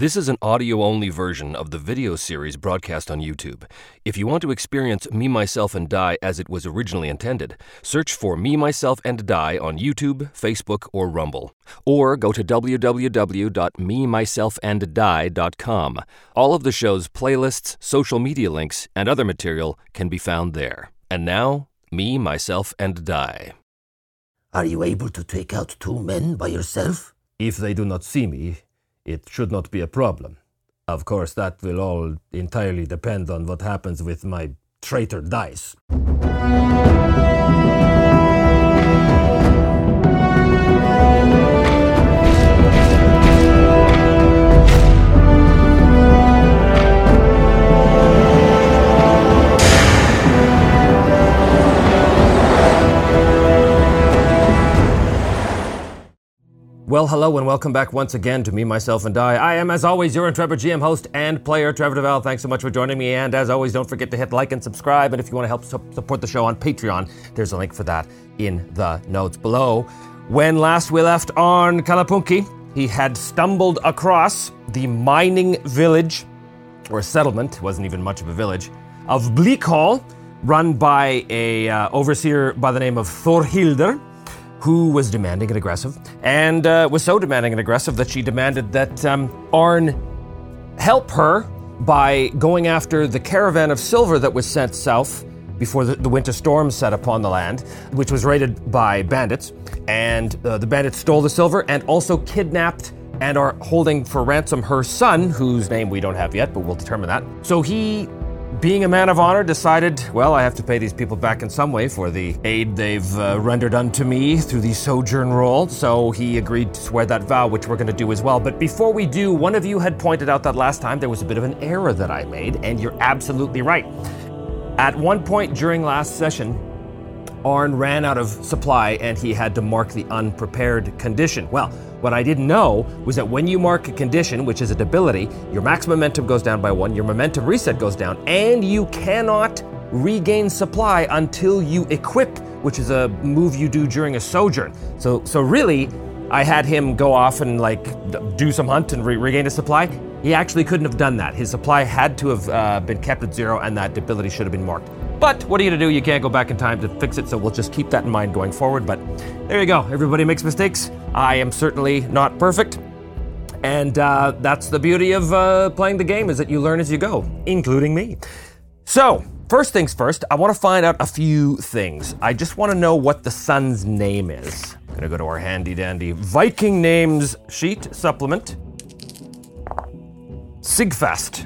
This is an audio-only version of the video series broadcast on YouTube. If you want to experience Me, Myself, and Die as it was originally intended, search for Me, Myself, and Die on YouTube, Facebook, or Rumble. Or go to www.memyselfanddie.com. All of the show's playlists, social media links, and other material can be found there. And now, Me, Myself, and Die. Are you able to take out two men by yourself? If they do not see me, it should not be a problem. Of course, that will all entirely depend on what happens with my traitor dice. Well, hello and welcome back once again to Me, Myself, and Die. I am, as always, your intrepid GM host and player, Trevor DeValle. Thanks so much for joining me, and as always, don't forget to hit like and subscribe, and if you want to help support the show on Patreon, there's a link for that in the notes below. When last we left Arn Kalapunki, he had stumbled across the mining village, or settlement, it wasn't even much of a village, of Bleak Hall, run by a overseer by the name of Thorhilder, who was demanding and aggressive, and was so demanding and aggressive that she demanded that Arn help her by going after the caravan of silver that was sent south before the winter storm set upon the land, which was raided by bandits. And the bandits stole the silver and also kidnapped and are holding for ransom her son, whose name we don't have yet, but we'll determine that. So he, being a man of honor, decided, well, I have to pay these people back in some way for the aid they've rendered unto me through the Sojourn Roll, so he agreed to swear that vow, which we're going to do as well. But before we do, one of you had pointed out that last time there was a bit of an error that I made, and you're absolutely right. At one point during last session, Arn ran out of supply, and he had to mark the unprepared condition. Well, what I didn't know was that when you mark a condition, which is a debility, your max momentum goes down by 1, your momentum reset goes down, and you cannot regain supply until you equip, which is a move you do during a sojourn. So really, I had him go off and like do some hunt and regain his supply. He actually couldn't have done that. His supply had to have been kept at 0, and that debility should have been marked. But what are you gonna do? You can't go back in time to fix it, so we'll just keep that in mind going forward. But there you go, everybody makes mistakes. I am certainly not perfect. And that's the beauty of playing the game, is that you learn as you go, including me. So, first things first, I wanna find out a few things. I just wanna know what the son's name is. I'm gonna go to our handy dandy Viking names sheet supplement. Sigfast,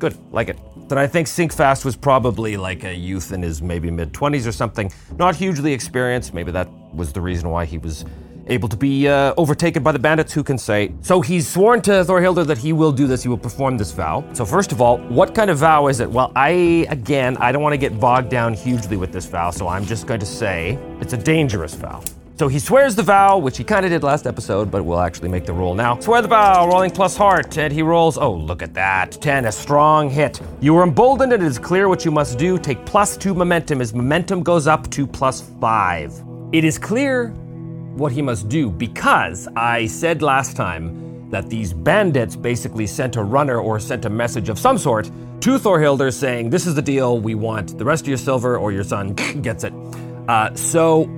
good, like it. Then I think Sinkfast was probably like a youth in his maybe mid-20s or something, not hugely experienced. Maybe that was the reason why he was able to be overtaken by the bandits, who can say. So he's sworn to Thorhilder that he will do this, he will perform this vow. So first of all, what kind of vow is it? Well, I don't want to get bogged down hugely with this vow, so I'm just going to say it's a dangerous vow. So he swears the vow, which he kind of did last episode, but we'll actually make the roll now. Swear the vow, rolling plus heart, and he rolls, oh, look at that, 10, a strong hit. You are emboldened, and it is clear what you must do. Take +2 momentum. His momentum goes up to +5. It is clear what he must do, because I said last time that these bandits basically sent a runner or sent a message of some sort to Thorhilder saying, this is the deal, we want the rest of your silver, or your son gets it. So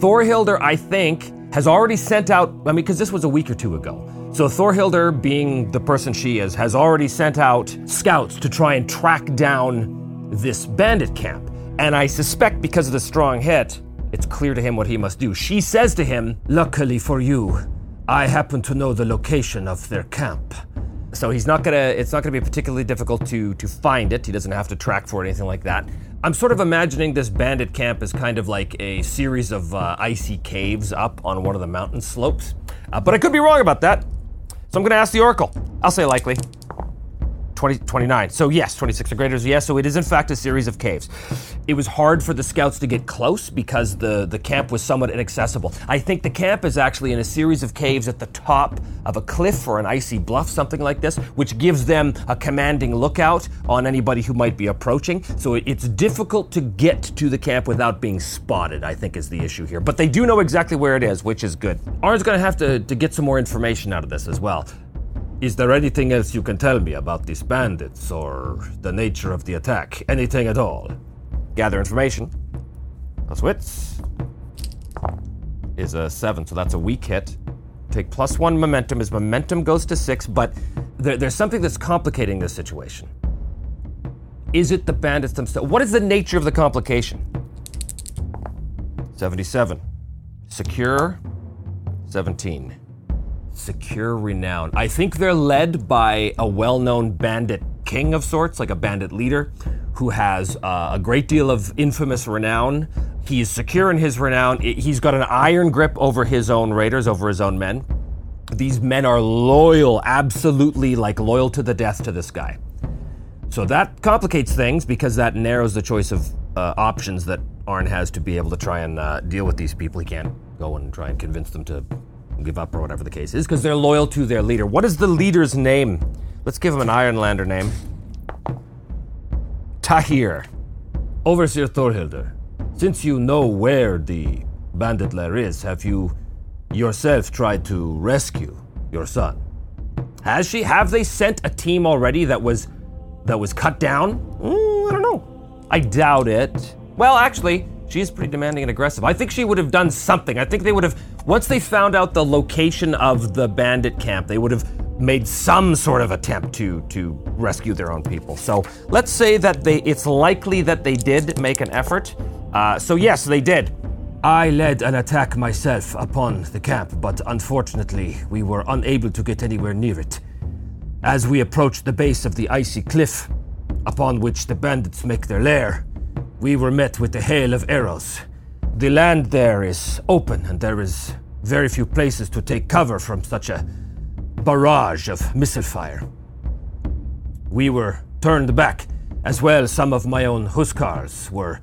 Thorhilder, I think, has already sent out, because this was a week or two ago. So Thorhilder, being the person she is, has already sent out scouts to try and track down this bandit camp. And I suspect because of the strong hit, it's clear to him what he must do. She says to him, luckily for you, I happen to know the location of their camp. So it's not gonna be particularly difficult to find it. He doesn't have to track for it, anything like that. I'm sort of imagining this bandit camp as kind of like a series of icy caves up on one of the mountain slopes. But I could be wrong about that. So I'm gonna ask the Oracle. I'll say likely. 29. So yes, 26 or greater is yes. So it is in fact a series of caves. It was hard for the scouts to get close because the camp was somewhat inaccessible. I think the camp is actually in a series of caves at the top of a cliff or an icy bluff, something like this, which gives them a commanding lookout on anybody who might be approaching. So it's difficult to get to the camp without being spotted, I think is the issue here. But they do know exactly where it is, which is good. Arn's gonna have to get some more information out of this as well. Is there anything else you can tell me about these bandits or the nature of the attack? Anything at all? Gather information. That's wits. Is a 7, so that's a weak hit. Take +1 momentum. His momentum goes to 6, but there's something that's complicating this situation. Is it the bandits themselves? What is the nature of the complication? 77. Secure. 17. Secure renown. I think they're led by a well-known bandit king of sorts, like a bandit leader, who has a great deal of infamous renown. He is secure in his renown. He's got an iron grip over his own raiders, over his own men. These men are loyal, absolutely like loyal to the death to this guy. So that complicates things because that narrows the choice of options that Arn has to be able to try and deal with these people. He can't go and try and convince them to give up or whatever the case is because they're loyal to their leader. What is the leader's name? Let's give him an Ironlander name. Tahir. Overseer Thorhilder, since you know where the bandit lair is, have you yourself tried to rescue your son? Have they sent a team already that was cut down? I don't know. I doubt it. Well, actually, she's pretty demanding and aggressive. I think she would have done something. I think they would have, once they found out the location of the bandit camp, they would have made some sort of attempt to rescue their own people. So let's say that it's likely that they did make an effort. So yes, they did. I led an attack myself upon the camp, but unfortunately we were unable to get anywhere near it. As we approached the base of the icy cliff upon which the bandits make their lair, we were met with a hail of arrows. The land there is open and there is very few places to take cover from such a barrage of missile fire. We were turned back. As well, some of my own Huskars were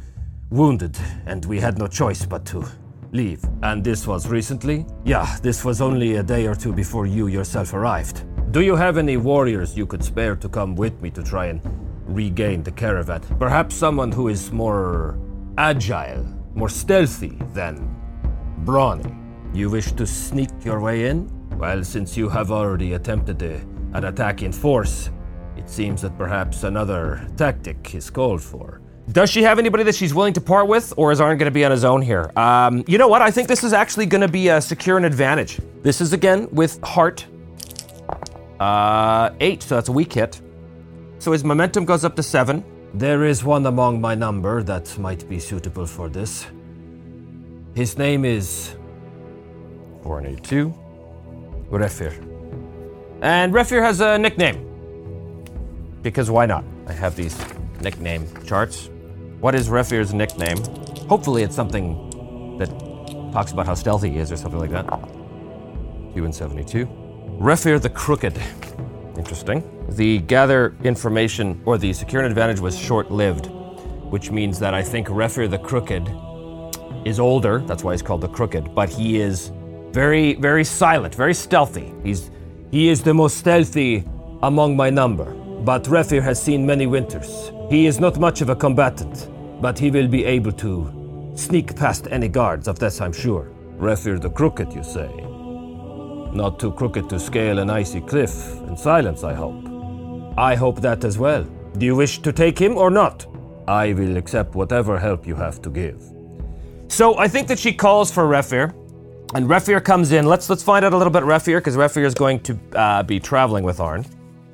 wounded, and we had no choice but to leave. And this was recently? Yeah, this was only a day or two before you yourself arrived. Do you have any warriors you could spare to come with me to try and regain the caravan? Perhaps someone who is more agile, more stealthy than brawny. You wish to sneak your way in? Well, since you have already attempted an attack in force, it seems that perhaps another tactic is called for. Does she have anybody that she's willing to part with, or is Arn going to be on his own here? You know what? I think this is actually going to be a secure an advantage. This is, again, with heart. 8, so that's a weak hit. So his momentum goes up to 7. There is one among my number that might be suitable for this. His name is... 482. Refir. And Refir has a nickname. Because why not? I have these nickname charts. What is Refir's nickname? Hopefully it's something that talks about how stealthy he is or something like that. 2 and 72. Refir the Crooked. Interesting. The gather information, or the secure an advantage, was short-lived, which means that I think Refir the Crooked is older. That's why he's called the Crooked, but he is very, very silent, very stealthy. He is the most stealthy among my number, but Refir has seen many winters. He is not much of a combatant, but he will be able to sneak past any guards, of this I'm sure. Refir the Crooked, you say? Not too crooked to scale an icy cliff in silence, I hope. I hope that as well. Do you wish to take him or not? I will accept whatever help you have to give. So I think that she calls for Refir. And Refir comes in. Let's find out a little bit Refir, because Refir is going to be traveling with Arn.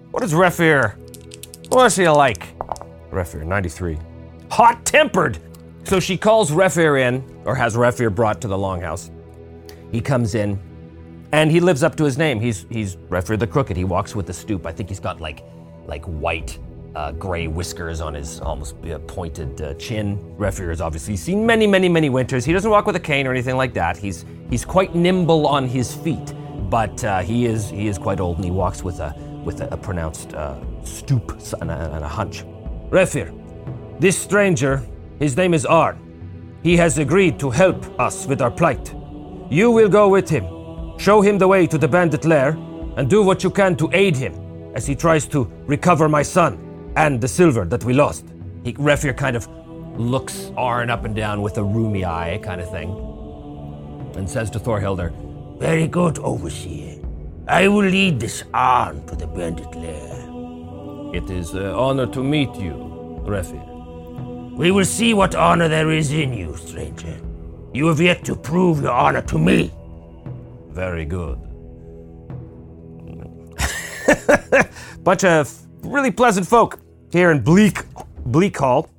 What is Refir? What is he like? Refir, 93. Hot-tempered! So she calls Refir in, or has Refir brought to the Longhouse. He comes in, and he lives up to his name. He's Refir the Crooked. He walks with a stoop. I think he's got like white, gray whiskers on his almost pointed chin. Refir has obviously seen many, many, many winters. He doesn't walk with a cane or anything like that. He's quite nimble on his feet, but he is quite old, and he walks with a pronounced stoop and a hunch. Refir, this stranger, his name is Arn. He has agreed to help us with our plight. You will go with him, show him the way to the bandit lair, and do what you can to aid him as he tries to recover my son and the silver that we lost. Refir kind of looks Arn up and down with a roomy eye kind of thing and says to Thorhilder, "Very good, overseer. I will lead this Arn to the bandit lair. It is an honor to meet you, Refir. We will see what honor there is in you, stranger. You have yet to prove your honor to me. Very good. Bunch of really pleasant folk here in Bleak Hall.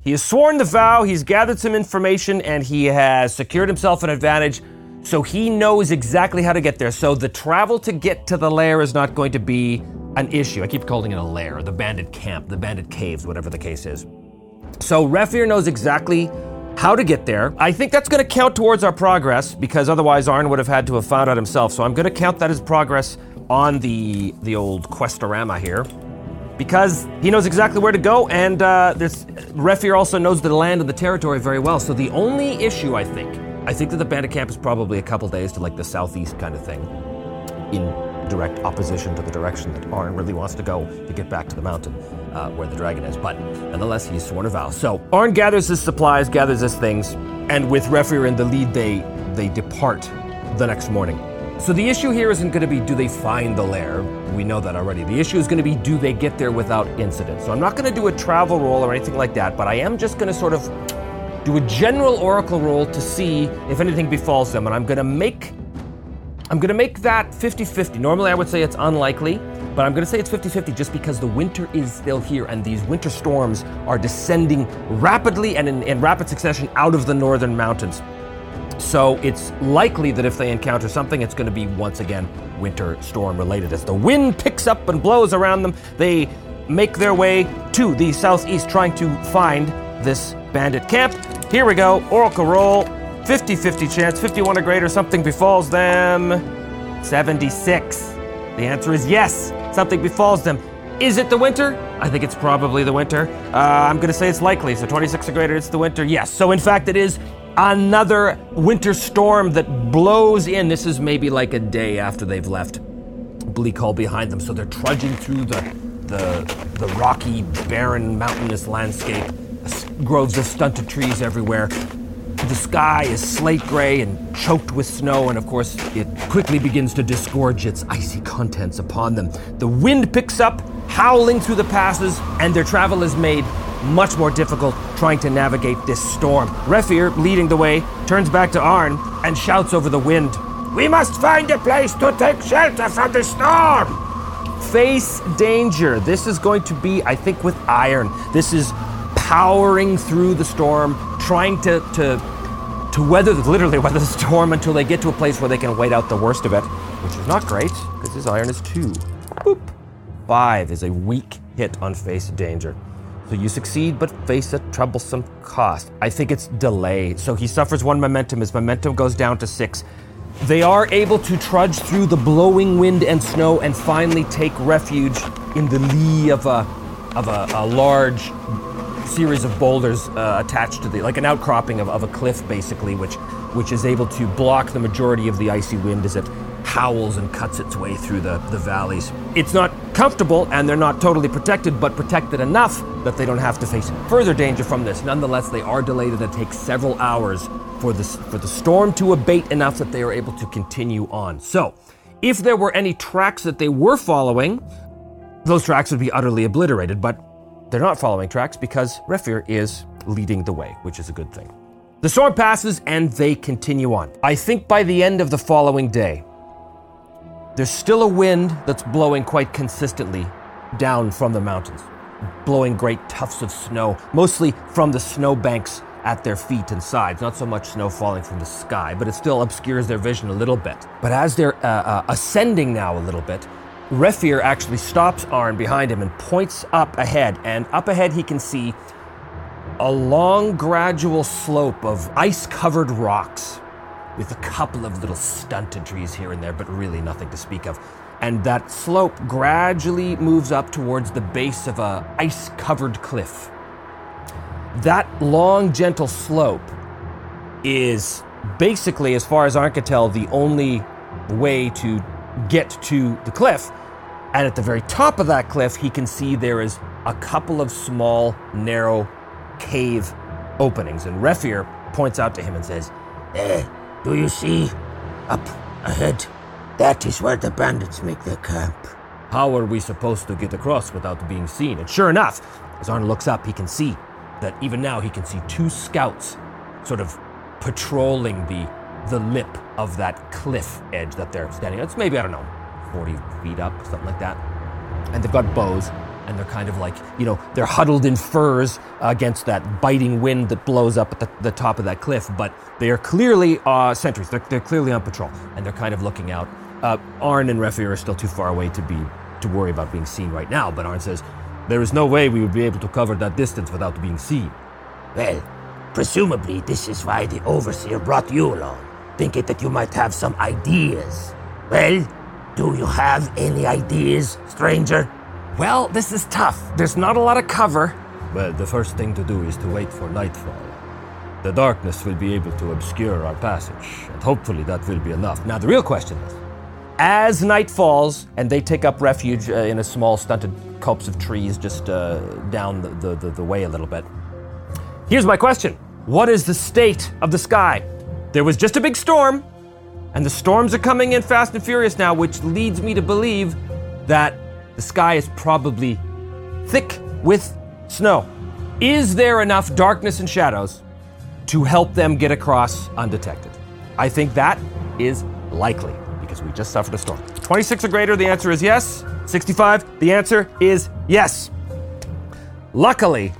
He has sworn the vow, he's gathered some information, and he has secured himself an advantage, so he knows exactly how to get there. So the travel to get to the lair is not going to be an issue. I keep calling it a lair, the bandit camp, the bandit caves, whatever the case is. So Refir knows exactly how to get there. I think that's going to count towards our progress, because otherwise Arn would have had to have found out himself. So I'm going to count that as progress on the old Questorama here, because he knows exactly where to go, and this Refir also knows the land and the territory very well. So the only issue, I think that the bandit camp is probably a couple days to like the southeast kind of thing, in direct opposition to the direction that Arn really wants to go to get back to the mountain where the dragon is. But nonetheless, he's sworn a vow. So Arn gathers his supplies, gathers his things, and with Refir in the lead, they depart the next morning. So the issue here isn't going to be, do they find the lair? We know that already. The issue is going to be, do they get there without incident? So I'm not going to do a travel roll or anything like that, but I am just going to sort of do a general oracle roll to see if anything befalls them. And I'm going to make that 50-50. Normally I would say it's unlikely, but I'm going to say it's 50-50 just because the winter is still here and these winter storms are descending rapidly and in rapid succession out of the northern mountains. So it's likely that if they encounter something, it's going to be, once again, winter storm related. As the wind picks up and blows around them, they make their way to the southeast, trying to find this bandit camp. Here we go, oracle roll, 50-50 chance, 51 or greater, something befalls them. 76. The answer is yes, something befalls them. Is it the winter? I think it's probably the winter. I'm going to say it's likely, so 26 or greater, it's the winter, yes. So in fact, it is another winter storm that blows in. This is maybe like a day after they've left Bleak Hall behind them, so they're trudging through the rocky, barren, mountainous landscape. Groves of stunted trees everywhere. The sky is slate gray and choked with snow, and of course, it quickly begins to disgorge its icy contents upon them. The wind picks up, howling through the passes, and their travel is made much more difficult trying to navigate this storm. Refir, leading the way, turns back to Arn and shouts over the wind, "We must find a place to take shelter from the storm!" Face danger. This is going to be, I think, with iron. This is powering through the storm, trying to literally weather the storm until they get to a place where they can wait out the worst of it, which is not great, because his iron is 2. Boop. 5 is a weak hit on face danger. So you succeed, but face a troublesome cost. I think it's delay. So he suffers 1 momentum. His momentum goes down to 6. They are able to trudge through the blowing wind and snow and finally take refuge in the lee of a large series of boulders attached to like an outcropping of a cliff, basically, which is able to block the majority of the icy wind as it howls and cuts its way through the valleys. It's not comfortable, and they're not totally protected, but protected enough that they don't have to face further danger from this. Nonetheless, they are delayed, and it takes several hours for the storm to abate enough that they are able to continue on. So, if there were any tracks that they were following, those tracks would be utterly obliterated, but they're not following tracks because Refir is leading the way, which is a good thing. The storm passes, and they continue on. I think by the end of the following day, there's still a wind that's blowing quite consistently down from the mountains, blowing great tufts of snow, mostly from the snowbanks at their feet and sides. Not so much snow falling from the sky, but it still obscures their vision a little bit. But as they're ascending now a little bit, Refir actually stops Arn behind him and points up ahead. And up ahead he can see a long gradual slope of ice-covered rocks, with a couple of little stunted trees here and there, but really nothing to speak of. And that slope gradually moves up towards the base of an ice-covered cliff. That long, gentle slope is basically, as far as Arn can tell, the only way to get to the cliff. And at the very top of that cliff, he can see there is a couple of small, narrow cave openings. And Refir points out to him and says, "There. Do you see? Up ahead. That is where the bandits make their camp. How are we supposed to get across without being seen? And sure enough, as Arn looks up, he can see that even now he can see two scouts sort of patrolling the lip of that cliff edge that they're standing on. It's maybe, I don't know, 40 feet up, something like that. And they've got bows, and they're kind of like, you know, they're huddled in furs against that biting wind that blows up at the top of that cliff, but they are clearly sentries. They're clearly on patrol, and they're kind of looking out. Arn and Refir are still too far away to worry about being seen right now, but Arn says, there is no way we would be able to cover that distance without being seen. Well, presumably this is why the Overseer brought you along, thinking that you might have some ideas. Well, do you have any ideas, stranger? Well, this is tough. There's not a lot of cover. Well, the first thing to do is to wait for nightfall. The darkness will be able to obscure our passage, and hopefully that will be enough. Now, the real question is, as night falls, and they take up refuge in a small stunted copse of trees just down the way a little bit. Here's my question. What is the state of the sky? There was just a big storm, and the storms are coming in fast and furious now, which leads me to believe that the sky is probably thick with snow. Is there enough darkness and shadows to help them get across undetected? I think that is likely. We just suffered a storm. 26 or greater, the answer is yes. 65, the answer is yes. Luckily,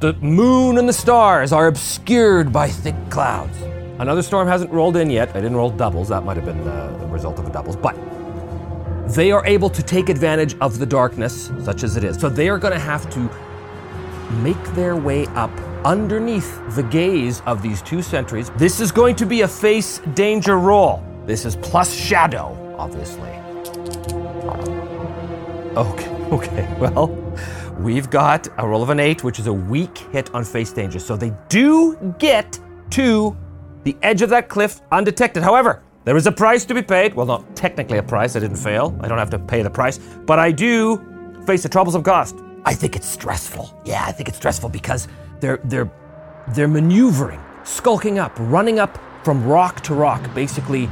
the moon and the stars are obscured by thick clouds. Another storm hasn't rolled in yet. I didn't roll doubles. That might have been the result of a doubles, but they are able to take advantage of the darkness, such as it is. So they are going to have to make their way up underneath the gaze of these two sentries. This is going to be a face danger roll. This is plus shadow, obviously. Okay, well, we've got a roll of an 8, which is a weak hit on face danger. So they do get to the edge of that cliff undetected. However, there is a price to be paid. Well, not technically a price, I didn't fail. I don't have to pay the price, but I do face a troublesome cost. I think it's stressful. Yeah, I think it's stressful because they're maneuvering, skulking up, running up from rock to rock, basically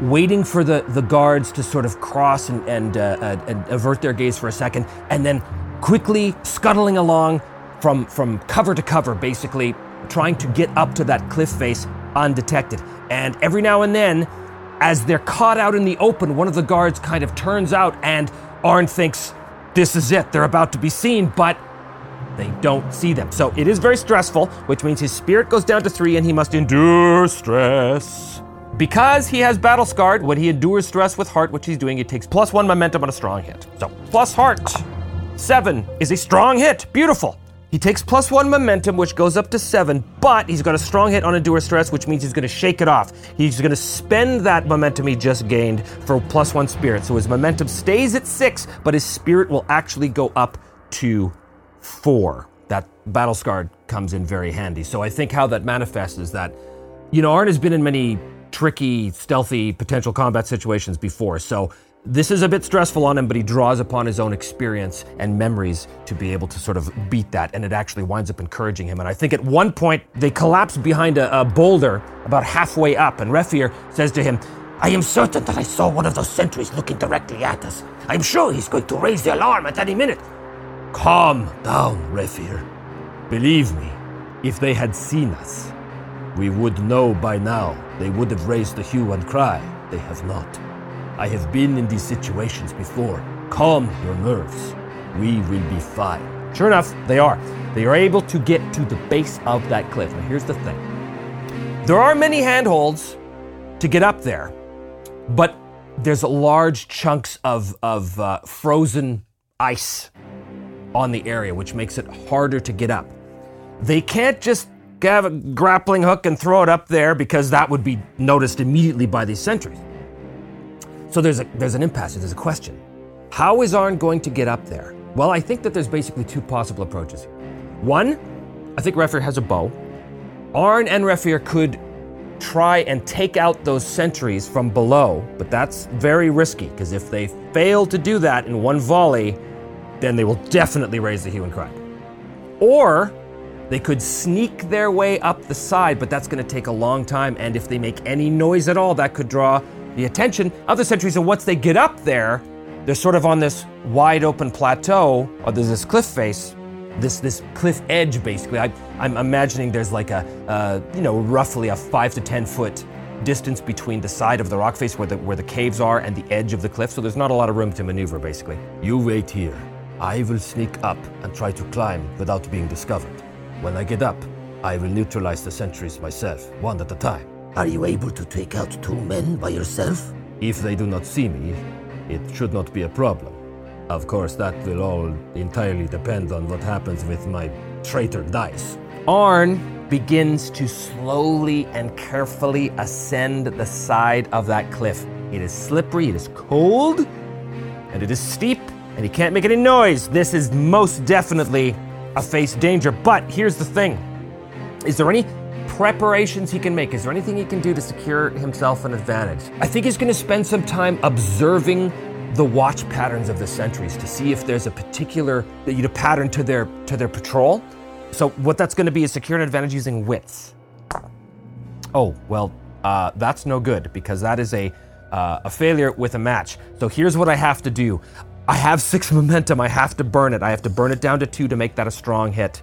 waiting for the guards to sort of cross and avert their gaze for a second, and then quickly scuttling along from cover to cover, basically trying to get up to that cliff face undetected. And every now and then, as they're caught out in the open, one of the guards kind of turns out, and Arn thinks, this is it, they're about to be seen, but they don't see them. So it is very stressful, which means his spirit goes down to 3 and he must endure stress. Because he has battle scarred, when he endures stress with heart, which he's doing, it takes plus 1 momentum on a strong hit. So plus heart, 7 is a strong hit. Beautiful. He takes plus 1 momentum, which goes up to 7, but he's got a strong hit on endure stress, which means he's going to shake it off. He's going to spend that momentum he just gained for plus 1 spirit. So his momentum stays at 6, but his spirit will actually go up to 4. That battle scarred comes in very handy. So I think how that manifests is that, you know, Arn has been in many tricky, stealthy, potential combat situations before. So this is a bit stressful on him, but he draws upon his own experience and memories to be able to sort of beat that. And it actually winds up encouraging him. And I think at one point they collapse behind a boulder about halfway up. And Refir says to him, I am certain that I saw one of those sentries looking directly at us. I'm sure he's going to raise the alarm at any minute. Calm down, Refir. Believe me, if they had seen us, we would know by now. They would have raised the hue and cry. They have not. I have been in these situations before. Calm your nerves. We will be fine. Sure enough, they are. They are able to get to the base of that cliff. Now, here's the thing. There are many handholds to get up there, but there's large chunks of frozen ice on the area, which makes it harder to get up. They can't just have a grappling hook and throw it up there because that would be noticed immediately by these sentries. So there's an impasse, there's a question. How is Arn going to get up there? Well, I think that there's basically two possible approaches. One, I think Refir has a bow. Arn and Refir could try and take out those sentries from below, but that's very risky because if they fail to do that in one volley, then they will definitely raise the hue and cry. Or they could sneak their way up the side, but that's going to take a long time, and if they make any noise at all, that could draw the attention of the sentries, and once they get up there, they're sort of on this wide open plateau, or there's this cliff face, this cliff edge basically. I'm imagining there's like roughly a 5 to 10 foot distance between the side of the rock face where the caves are and the edge of the cliff, so there's not a lot of room to maneuver basically. You wait here. I will sneak up and try to climb without being discovered. When I get up, I will neutralize the sentries myself, one at a time. Are you able to take out 2 men by yourself? If they do not see me, it should not be a problem. Of course, that will all entirely depend on what happens with my traitor dice. Arn begins to slowly and carefully ascend the side of that cliff. It is slippery, it is cold, and it is steep, and he can't make any noise. This is most definitely a face danger, but here's the thing. Is there any preparations he can make? Is there anything he can do to secure himself an advantage? I think he's gonna spend some time observing the watch patterns of the sentries to see if there's a particular pattern to their patrol. So what that's gonna be is secure an advantage using wits. Oh, well, that's no good because that is a failure with a match. So here's what I have to do. I have 6 momentum, I have to burn it. I have to burn it down to 2 to make that a strong hit,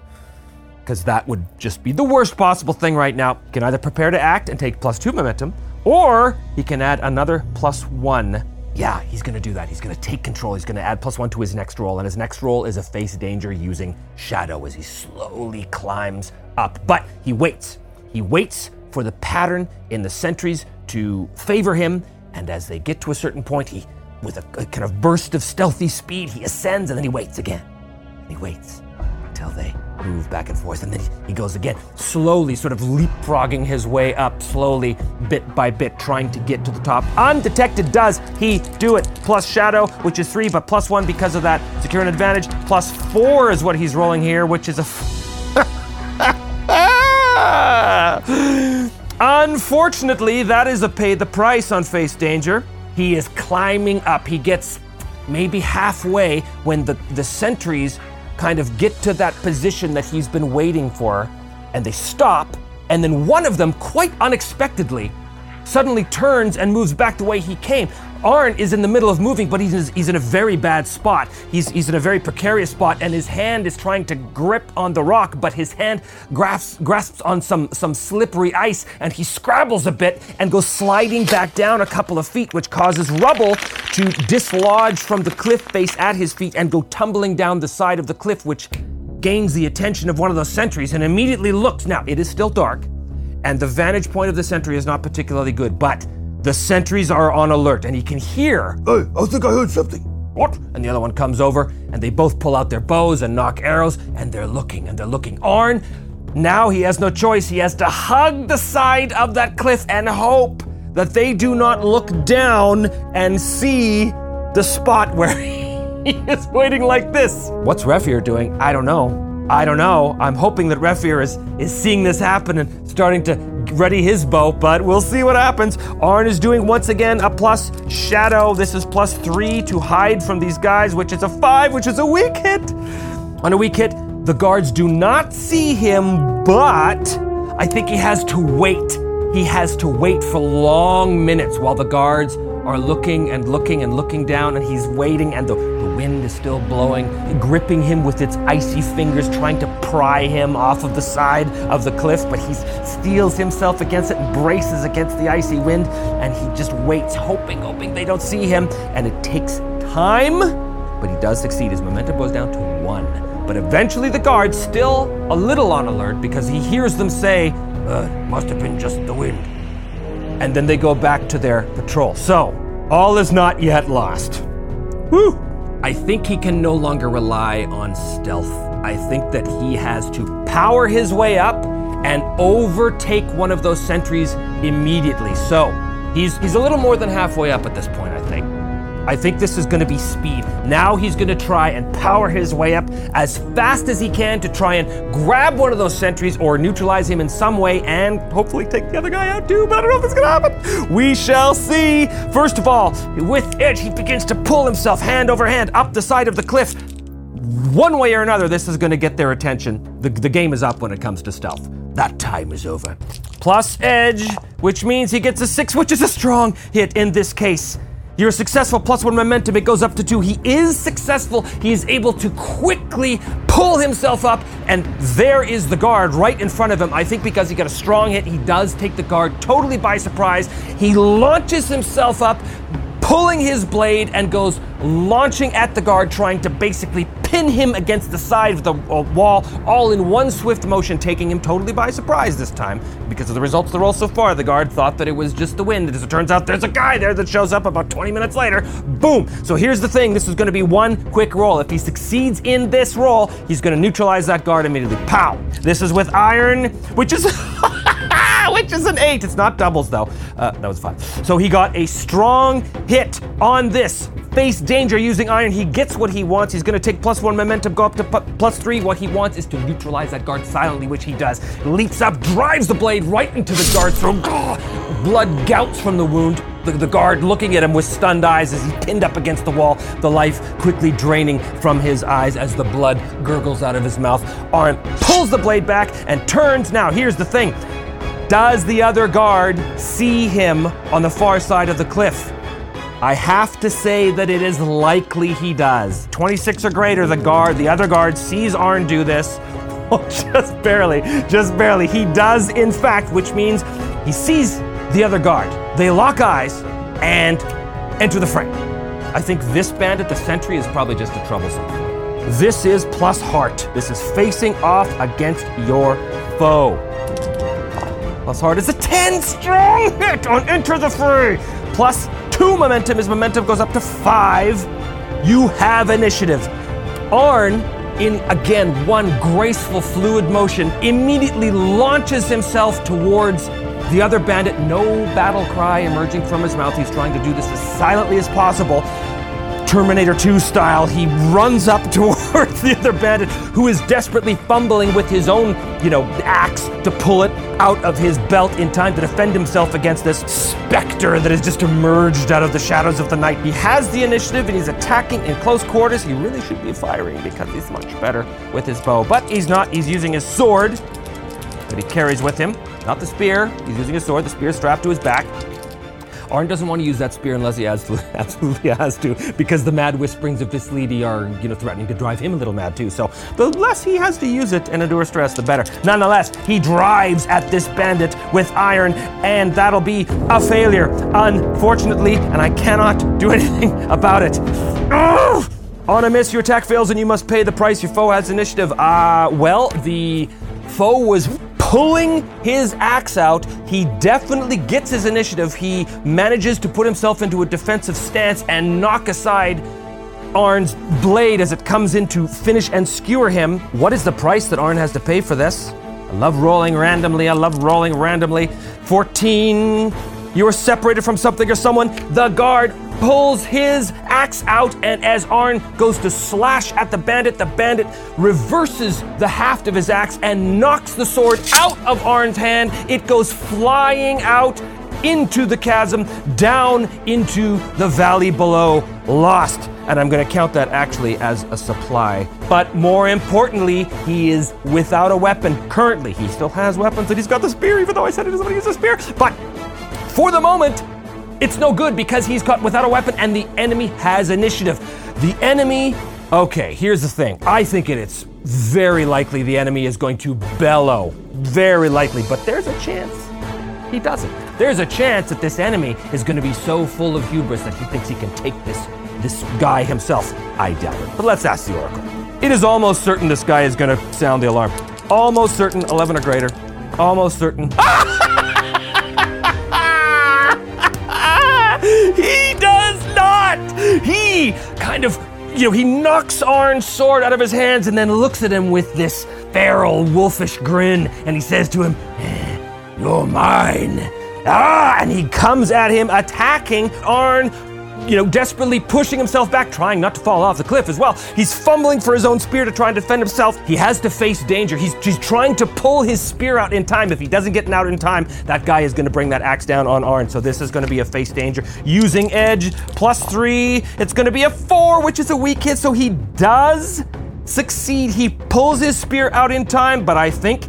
because that would just be the worst possible thing right now. He can either prepare to act and take +2 momentum, or he can add another +1. Yeah, he's gonna do that. He's gonna take control. He's gonna add +1 to his next roll, and his next roll is a face danger using shadow as he slowly climbs up. But he waits. He waits for the pattern in the sentries to favor him, and as they get to a certain point, he, with a kind of burst of stealthy speed, he ascends, and then he waits again. And he waits until they move back and forth, and then he goes again, slowly sort of leapfrogging his way up, slowly, bit by bit, trying to get to the top. Undetected, does he do it? +shadow, which is 3, but +1 because of that. Secure an advantage, +4 is what he's rolling here, which is Unfortunately, that is a pay the price on face danger. He is climbing up. He gets maybe halfway when the sentries kind of get to that position that he's been waiting for, and they stop, and then one of them, quite unexpectedly, suddenly turns and moves back the way he came. Arn is in the middle of moving, but he's in a very bad spot. He's in a very precarious spot, and his hand is trying to grip on the rock, but his hand grasps on some slippery ice, and he scrabbles a bit and goes sliding back down a couple of feet, which causes rubble to dislodge from the cliff face at his feet and go tumbling down the side of the cliff, which gains the attention of one of those sentries and immediately looks. Now, it is still dark, and the vantage point of the sentry is not particularly good, but the sentries are on alert, and he can hear, "Hey, I think I heard something." "What?" And the other one comes over, and they both pull out their bows and knock arrows, and they're looking. Arn, now he has no choice. He has to hug the side of that cliff and hope that they do not look down and see the spot where he is waiting like this. What's Refir doing? I don't know. I'm hoping that Refir is seeing this happen and starting to ready his bow, but we'll see what happens. Arn is doing, once again, a +shadow. This is +3 to hide from these guys, which is a 5, which is a weak hit. On a weak hit, the guards do not see him, but I think he has to wait. He has to wait for long minutes while the guards are looking down, and he's waiting, and the wind is still blowing, gripping him with its icy fingers, trying to pry him off of the side of the cliff, but he steels himself against it and braces against the icy wind, and he just waits, hoping they don't see him, and it takes time, but he does succeed. His momentum goes down to 1, but eventually the guards, still a little on alert because he hears them say, "Must have been just the wind." And then they go back to their patrol. So, all is not yet lost. Woo! I think he can no longer rely on stealth. I think that he has to power his way up and overtake one of those sentries immediately. So, he's a little more than halfway up at this point, I think. I think this is gonna be speed. Now he's gonna try and power his way up as fast as he can to try and grab one of those sentries or neutralize him in some way and hopefully take the other guy out too, but I don't know if it's gonna happen. We shall see. First of all, with it, he begins to pull himself hand over hand up the side of the cliff. One way or another, this is gonna get their attention. The game is up when it comes to stealth. That time is over. Plus edge, which means he gets a 6, which is a strong hit in this case. You're successful, +1 momentum, it goes up to 2. He is successful. He is able to quickly pull himself up, and there is the guard right in front of him. I think because he got a strong hit, he does take the guard totally by surprise. He launches himself up, pulling his blade, and goes launching at the guard, trying to basically pin him against the side of the wall, all in one swift motion, taking him totally by surprise this time. Because of the results of the roll so far, the guard thought that it was just the wind. As it turns out, there's a guy there that shows up about 20 minutes later. Boom! So here's the thing, this is gonna be one quick roll. If he succeeds in this roll, he's gonna neutralize that guard immediately. Pow! This is with iron, which is an 8. It's not doubles though. That was 5. So he got a strong hit on this. Face danger using iron. He gets what he wants. He's gonna take +1 momentum, go up to +3. What he wants is to neutralize that guard silently, which he does. Leaps up, drives the blade right into the guard's throat. Blood gouts from the wound. The guard looking at him with stunned eyes as he's pinned up against the wall, the life quickly draining from his eyes as the blood gurgles out of his mouth. Arn pulls the blade back and turns. Now, here's the thing. Does the other guard see him on the far side of the cliff? I have to say that it is likely he does. 26 or greater, the other guard sees Arn do this. Oh, just barely. He does, in fact, which means he sees the other guard. They lock eyes and enter the fray. I think this bandit, the sentry, is probably just a troublesome foe. This is plus heart. This is facing off against your foe. Plus hard is a 10 strong hit on enter the fray. +2 momentum, his momentum goes up to 5. You have initiative. Arn, in again one graceful fluid motion, immediately launches himself towards the other bandit. No battle cry emerging from his mouth. He's trying to do this as silently as possible. Terminator 2 style, he runs up towards the other bandit, who is desperately fumbling with his own, axe to pull it out of his belt in time to defend himself against this specter that has just emerged out of the shadows of the night. He has the initiative and he's attacking in close quarters. He really should be firing because he's much better with his bow, but he's not. He's using his sword that he carries with him, not the spear. He's using his sword, the spear strapped to his back. Arn doesn't want to use that spear unless he absolutely has to, because the mad whisperings of Veslidi are, threatening to drive him a little mad too. So the less he has to use it and endure stress, the better. Nonetheless, he drives at this bandit with iron, and that'll be a failure, unfortunately, and I cannot do anything about it. Ugh! On a miss, your attack fails, and you must pay the price. Your foe has initiative. The foe was pulling his axe out. He definitely gets his initiative. He manages to put himself into a defensive stance and knock aside Arn's blade as it comes in to finish and skewer him. What is the price that Arn has to pay for this? I love rolling randomly. 14, you are separated from something or someone. The guard pulls his axe out, and as Arn goes to slash at the bandit reverses the haft of his axe and knocks the sword out of Arn's hand. It goes flying out into the chasm, down into the valley below, lost. And I'm gonna count that actually as a supply. But more importantly, he is without a weapon currently. He still has weapons, and he's got the spear, even though I said he doesn't want to use the spear. But for the moment, it's no good because he's caught without a weapon and the enemy has initiative. Okay, here's the thing. I think it's very likely the enemy is going to bellow. Very likely, but there's a chance he doesn't. There's a chance that this enemy is going to be so full of hubris that he thinks he can take this guy himself. I doubt it, but let's ask the Oracle. It is almost certain this guy is going to sound the alarm. Almost certain, 11 or greater. Almost certain. He does not! He kind of, he knocks Arn's sword out of his hands and then looks at him with this feral, wolfish grin, and he says to him, "You're mine." And he comes at him, attacking Arn, desperately pushing himself back, trying not to fall off the cliff as well. He's fumbling for his own spear to try and defend himself. He has to face danger. He's trying to pull his spear out in time. If he doesn't get it out in time, that guy is gonna bring that axe down on Arn. So this is gonna be a face danger. Using edge, +3, it's gonna be a 4, which is a weak hit, so he does succeed. He pulls his spear out in time, but I think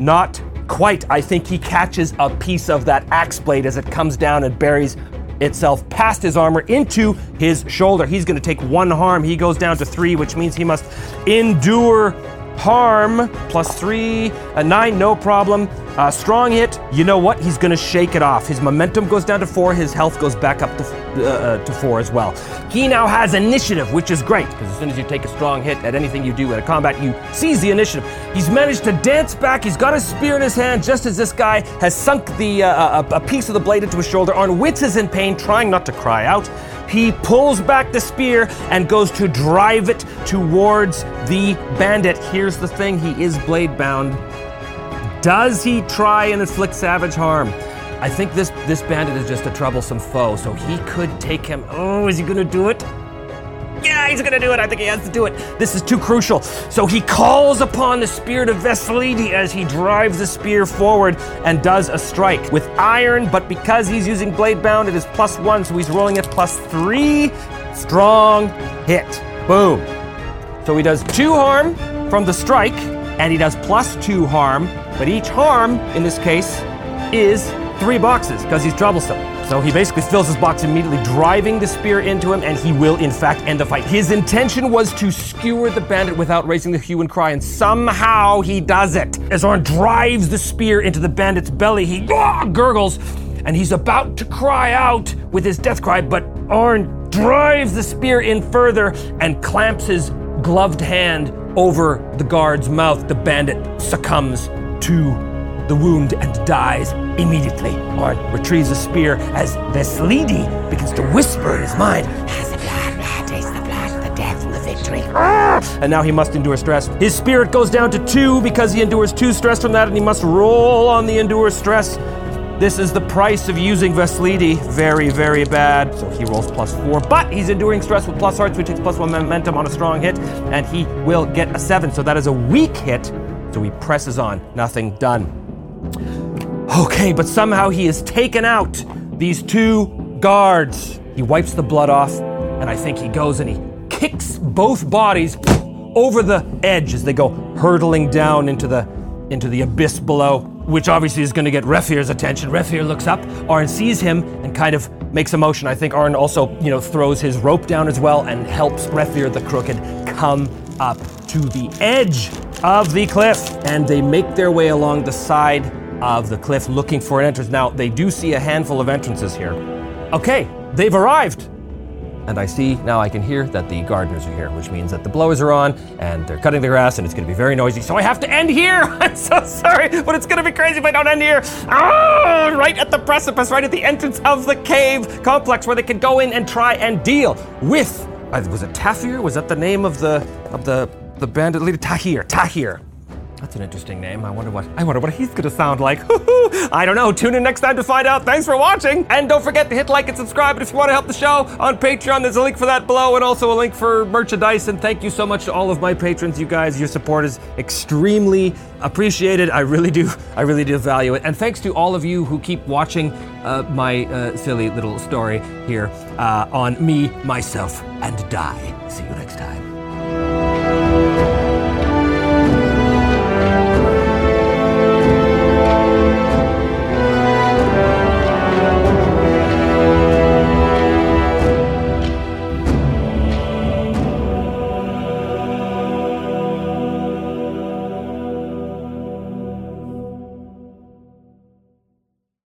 not Quite, I think he catches a piece of that axe blade as it comes down and buries itself past his armor into his shoulder. He's going to take one harm. He goes down to 3, which means he must endure harm. +3, a 9, no problem. Strong hit. You know what? He's going to shake it off. His momentum goes down to 4. His health goes back up to 4 as well. He now has initiative, which is great, because as soon as you take a strong hit at anything you do in a combat, you seize the initiative. He's managed to dance back. He's got his spear in his hand, just as this guy has sunk the a piece of the blade into his shoulder. Arn Witz is in pain, trying not to cry out. He pulls back the spear and goes to drive it towards the bandit. Here's the thing, he is blade bound. Does he try and inflict savage harm? I think this bandit is just a troublesome foe, so he could take him. Oh, is he gonna do it? Yeah, he's gonna do it. I think he has to do it. This is too crucial. So he calls upon the spirit of Veslidi as he drives the spear forward and does a strike with iron, but because he's using blade bound, it is +1, so he's rolling at +3. Strong hit. Boom. So he does 2 harm from the strike, and he does +2 harm, but each harm, in this case, is 3 boxes, because he's troublesome. So he basically fills his box immediately, driving the spear into him, and he will, in fact, end the fight. His intention was to skewer the bandit without raising the hue and cry, and somehow he does it. As Arn drives the spear into the bandit's belly, he gurgles, and he's about to cry out with his death cry, but Arn drives the spear in further and clamps his gloved hand over the guard's mouth. The bandit succumbs to the wound and dies immediately. Arn retrieves the spear as this lady begins to whisper in his mind, "Has the blood, taste the blood, the death and the victory." And now he must endure stress. His spirit goes down to 2 because he endures 2 stress from that, and he must roll on the endure stress. This is the price of using Veslidi. Very, very bad. So he rolls +4, but he's enduring stress with +hearts, which takes +1 momentum on a strong hit, and he will get a 7. So that is a weak hit. So he presses on. Nothing done. Okay, but somehow he has taken out these 2 guards. He wipes the blood off, and I think he goes and he kicks both bodies over the edge as they go hurtling down into the abyss below, which obviously is going to get Refir's attention. Refir looks up, Arn sees him, and kind of makes a motion. I think Arn also, throws his rope down as well and helps Refir the Crooked come up to the edge of the cliff, and they make their way along the side of the cliff looking for an entrance. Now, they do see a handful of entrances here. Okay, they've arrived. And I can hear that the gardeners are here, which means that the blowers are on and they're cutting the grass and it's gonna be very noisy. So I have to end here. I'm so sorry, but it's gonna be crazy if I don't end here. Oh, right at the precipice, right at the entrance of the cave complex where they can go in and try and deal with, was it Tahir? Was that the name of the bandit leader? Tahir. That's an interesting name. I wonder what he's gonna sound like. I don't know. Tune in next time to find out. Thanks for watching. And don't forget to hit like and subscribe. And if you want to help the show on Patreon, there's a link for that below and also a link for merchandise. And thank you so much to all of my patrons, you guys. Your support is extremely appreciated. I really do value it. And thanks to all of you who keep watching my silly little story here on Me, Myself, and Die. See you next time.